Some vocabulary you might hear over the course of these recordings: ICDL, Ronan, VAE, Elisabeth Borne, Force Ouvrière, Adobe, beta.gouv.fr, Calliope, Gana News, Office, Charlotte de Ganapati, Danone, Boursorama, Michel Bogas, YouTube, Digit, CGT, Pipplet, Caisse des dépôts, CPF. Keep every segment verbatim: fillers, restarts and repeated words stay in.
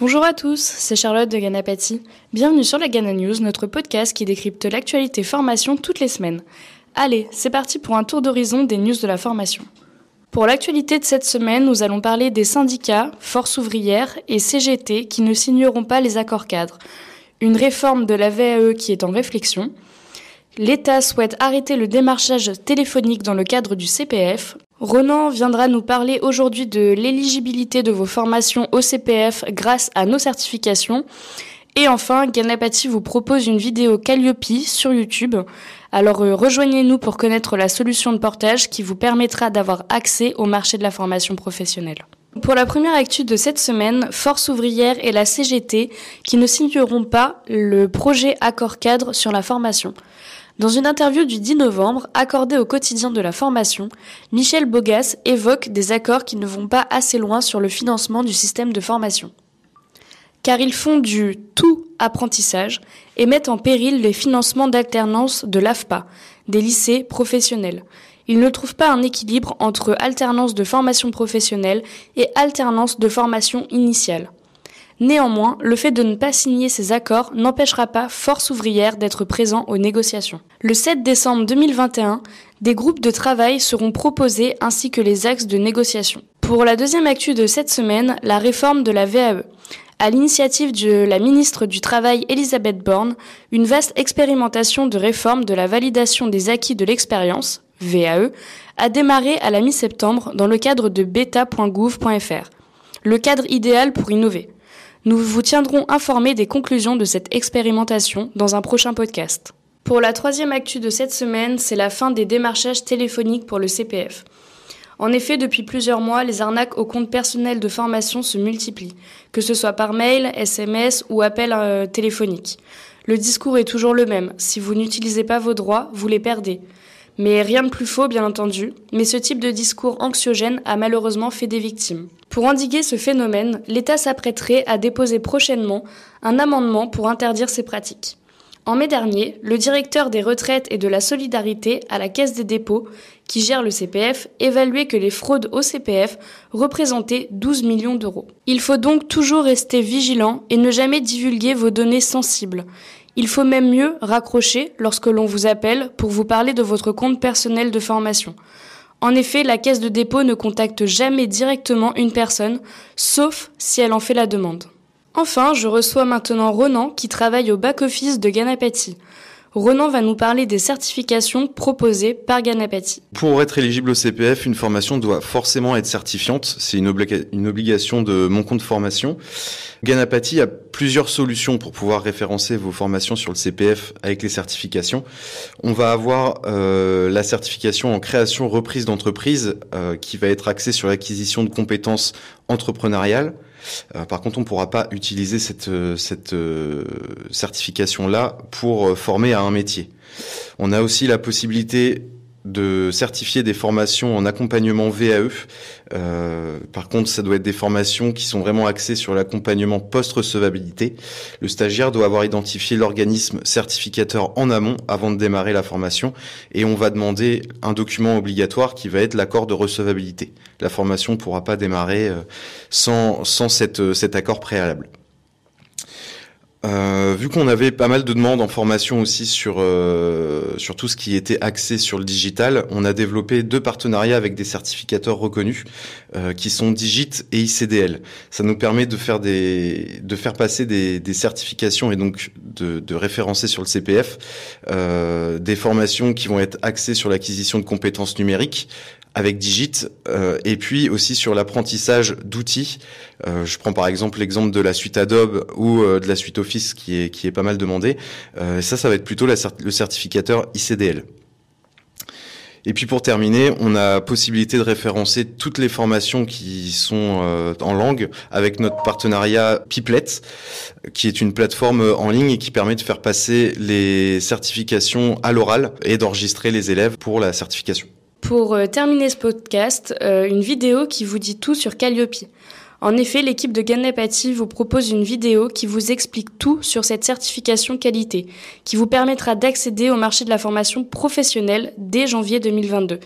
Bonjour à tous, c'est Charlotte de Ganapati. Bienvenue sur la Gana News, notre podcast qui décrypte l'actualité formation toutes les semaines. Allez, c'est parti pour un tour d'horizon des news de la formation. Pour l'actualité de cette semaine, nous allons parler des syndicats, Force Ouvrière et C G T qui ne signeront pas les accords cadres, une réforme de la V A E qui est en réflexion, l'État souhaite arrêter le démarchage téléphonique dans le cadre du C P F. Ronan viendra nous parler aujourd'hui de l'éligibilité de vos formations au C P F grâce à nos certifications. Et enfin, Ganapati vous propose une vidéo Calliope sur YouTube. Alors rejoignez-nous pour connaître la solution de portage qui vous permettra d'avoir accès au marché de la formation professionnelle. Pour la première actu de cette semaine, Force Ouvrière et la C G T qui ne signeront pas le projet accord cadre sur la formation. Dans une interview du dix novembre, accordée au quotidien de la formation, Michel Bogas évoque des accords qui ne vont pas assez loin sur le financement du système de formation. Car ils font du tout apprentissage et mettent en péril les financements d'alternance de l'A F P A, des lycées professionnels. Ils ne trouvent pas un équilibre entre alternance de formation professionnelle et alternance de formation initiale. Néanmoins, le fait de ne pas signer ces accords n'empêchera pas Force Ouvrière d'être présent aux négociations. Le sept décembre deux mille vingt et un, des groupes de travail seront proposés ainsi que les axes de négociation. Pour la deuxième actu de cette semaine, la réforme de la V A E. À l'initiative de la ministre du Travail Elisabeth Borne, une vaste expérimentation de réforme de la validation des acquis de l'expérience, V A E, a démarré à la mi-septembre dans le cadre de beta point gouv point f r, le cadre idéal pour innover. Nous vous tiendrons informés des conclusions de cette expérimentation dans un prochain podcast. Pour la troisième actu de cette semaine, c'est la fin des démarchages téléphoniques pour le C P F. En effet, depuis plusieurs mois, les arnaques aux comptes personnels de formation se multiplient, que ce soit par mail, S M S ou appel euh, téléphonique. Le discours est toujours le même, si vous n'utilisez pas vos droits, vous les perdez. Mais rien de plus faux, bien entendu, mais ce type de discours anxiogène a malheureusement fait des victimes. Pour endiguer ce phénomène, l'État s'apprêterait à déposer prochainement un amendement pour interdire ces pratiques. En mai dernier, le directeur des retraites et de la solidarité à la Caisse des dépôts, qui gère le C P F, évaluait que les fraudes au C P F représentaient douze millions d'euros. Il faut donc toujours rester vigilant et ne jamais divulguer vos données sensibles. Il faut même mieux raccrocher lorsque l'on vous appelle pour vous parler de votre compte personnel de formation. En effet, la caisse de dépôt ne contacte jamais directement une personne, sauf si elle en fait la demande. Enfin, je reçois maintenant Ronan qui travaille au back-office de Ganapati. Ronan va nous parler des certifications proposées par Ganapati. Pour être éligible au C P F, une formation doit forcément être certifiante. C'est une, obli- une obligation de mon compte formation. Ganapati a plusieurs solutions pour pouvoir référencer vos formations sur le C P F avec les certifications. On va avoir euh, la certification en création reprise d'entreprise euh, qui va être axée sur l'acquisition de compétences entrepreneuriales. Euh, par contre, on ne pourra pas utiliser cette, cette euh, certification-là pour former à un métier. On a aussi la possibilité de certifier des formations en accompagnement V A E. Euh, par contre, ça doit être des formations qui sont vraiment axées sur l'accompagnement post-recevabilité. Le stagiaire doit avoir identifié l'organisme certificateur en amont avant de démarrer la formation et on va demander un document obligatoire qui va être l'accord de recevabilité. La formation ne pourra pas démarrer sans, sans cette, cet accord préalable. Euh, vu qu'on avait pas mal de demandes en formation aussi sur euh, sur tout ce qui était axé sur le digital, on a développé deux partenariats avec des certificateurs reconnus euh, qui sont Digit et I C D L. Ça nous permet de faire des de faire passer des, des certifications et donc de, de référencer sur le C P F euh, des formations qui vont être axées sur l'acquisition de compétences numériques avec Digit, euh, et puis aussi sur l'apprentissage d'outils. Euh, je prends par exemple l'exemple de la suite Adobe ou euh, de la suite Office qui est, qui est pas mal demandée. Euh, ça, ça va être plutôt la cert- le certificateur I C D L. Et puis pour terminer, on a possibilité de référencer toutes les formations qui sont euh, en langue avec notre partenariat Pipplet, qui est une plateforme en ligne et qui permet de faire passer les certifications à l'oral et d'enregistrer les élèves pour la certification. Pour terminer ce podcast, euh, une vidéo qui vous dit tout sur Calliope. En effet, l'équipe de Ganapati vous propose une vidéo qui vous explique tout sur cette certification qualité, qui vous permettra d'accéder au marché de la formation professionnelle dès janvier deux mille vingt-deux.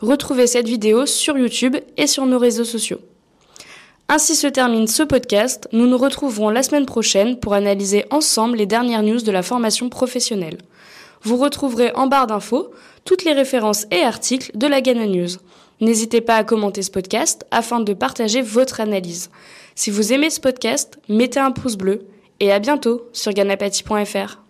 Retrouvez cette vidéo sur YouTube et sur nos réseaux sociaux. Ainsi se termine ce podcast. Nous nous retrouverons la semaine prochaine pour analyser ensemble les dernières news de la formation professionnelle. Vous retrouverez en barre d'infos toutes les références et articles de la Gana News. N'hésitez pas à commenter ce podcast afin de partager votre analyse. Si vous aimez ce podcast, mettez un pouce bleu et à bientôt sur Ganapati point F R.